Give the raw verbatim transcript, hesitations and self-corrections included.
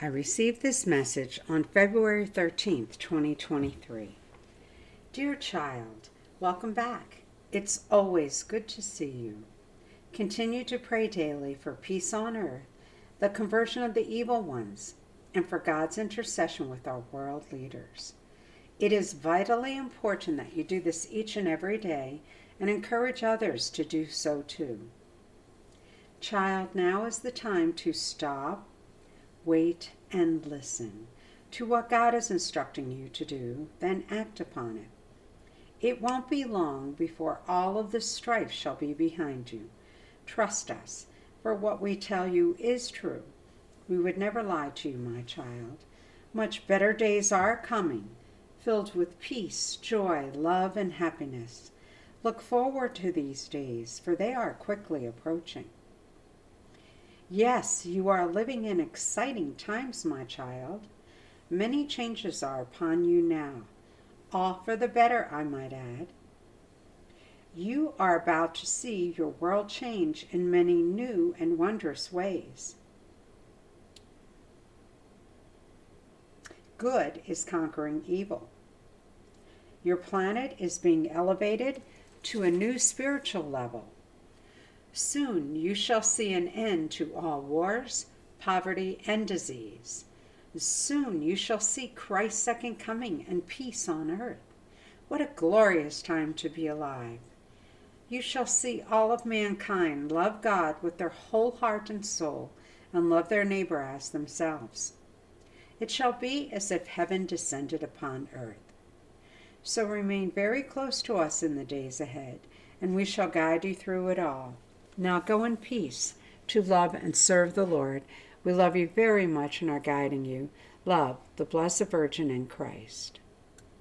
I received this message on February thirteenth, twenty twenty-three. Dear child, welcome back. It's always good to see you. Continue to pray daily for peace on earth, the conversion of the evil ones, and for God's intercession with our world leaders. It is vitally important that you do this each and every day and encourage others to do so too. Child, now is the time to stop, wait, and listen to what God is instructing you to do, then act upon it. It won't be long before all of the strife shall be behind you. Trust us, for what we tell you is true. We would never lie to you, my child. Much better days are coming, filled with peace, joy, love, and happiness. Look forward to these days, for they are quickly approaching. Yes, you are living in exciting times, my child. Many changes are upon you now, all for the better, I might add. You are about to see your world change in many new and wondrous ways. Good is conquering evil. Your planet is being elevated to a new spiritual level. Soon you shall see an end to all wars, poverty, and disease. Soon you shall see Christ's second coming and peace on earth. What a glorious time to be alive. You shall see all of mankind love God with their whole heart and soul and love their neighbor as themselves. It shall be as if heaven descended upon earth. So remain very close to us in the days ahead, and we shall guide you through it all. Now go in peace to love and serve the Lord. We love you very much and are guiding you. Love, the Blessed Virgin in Christ.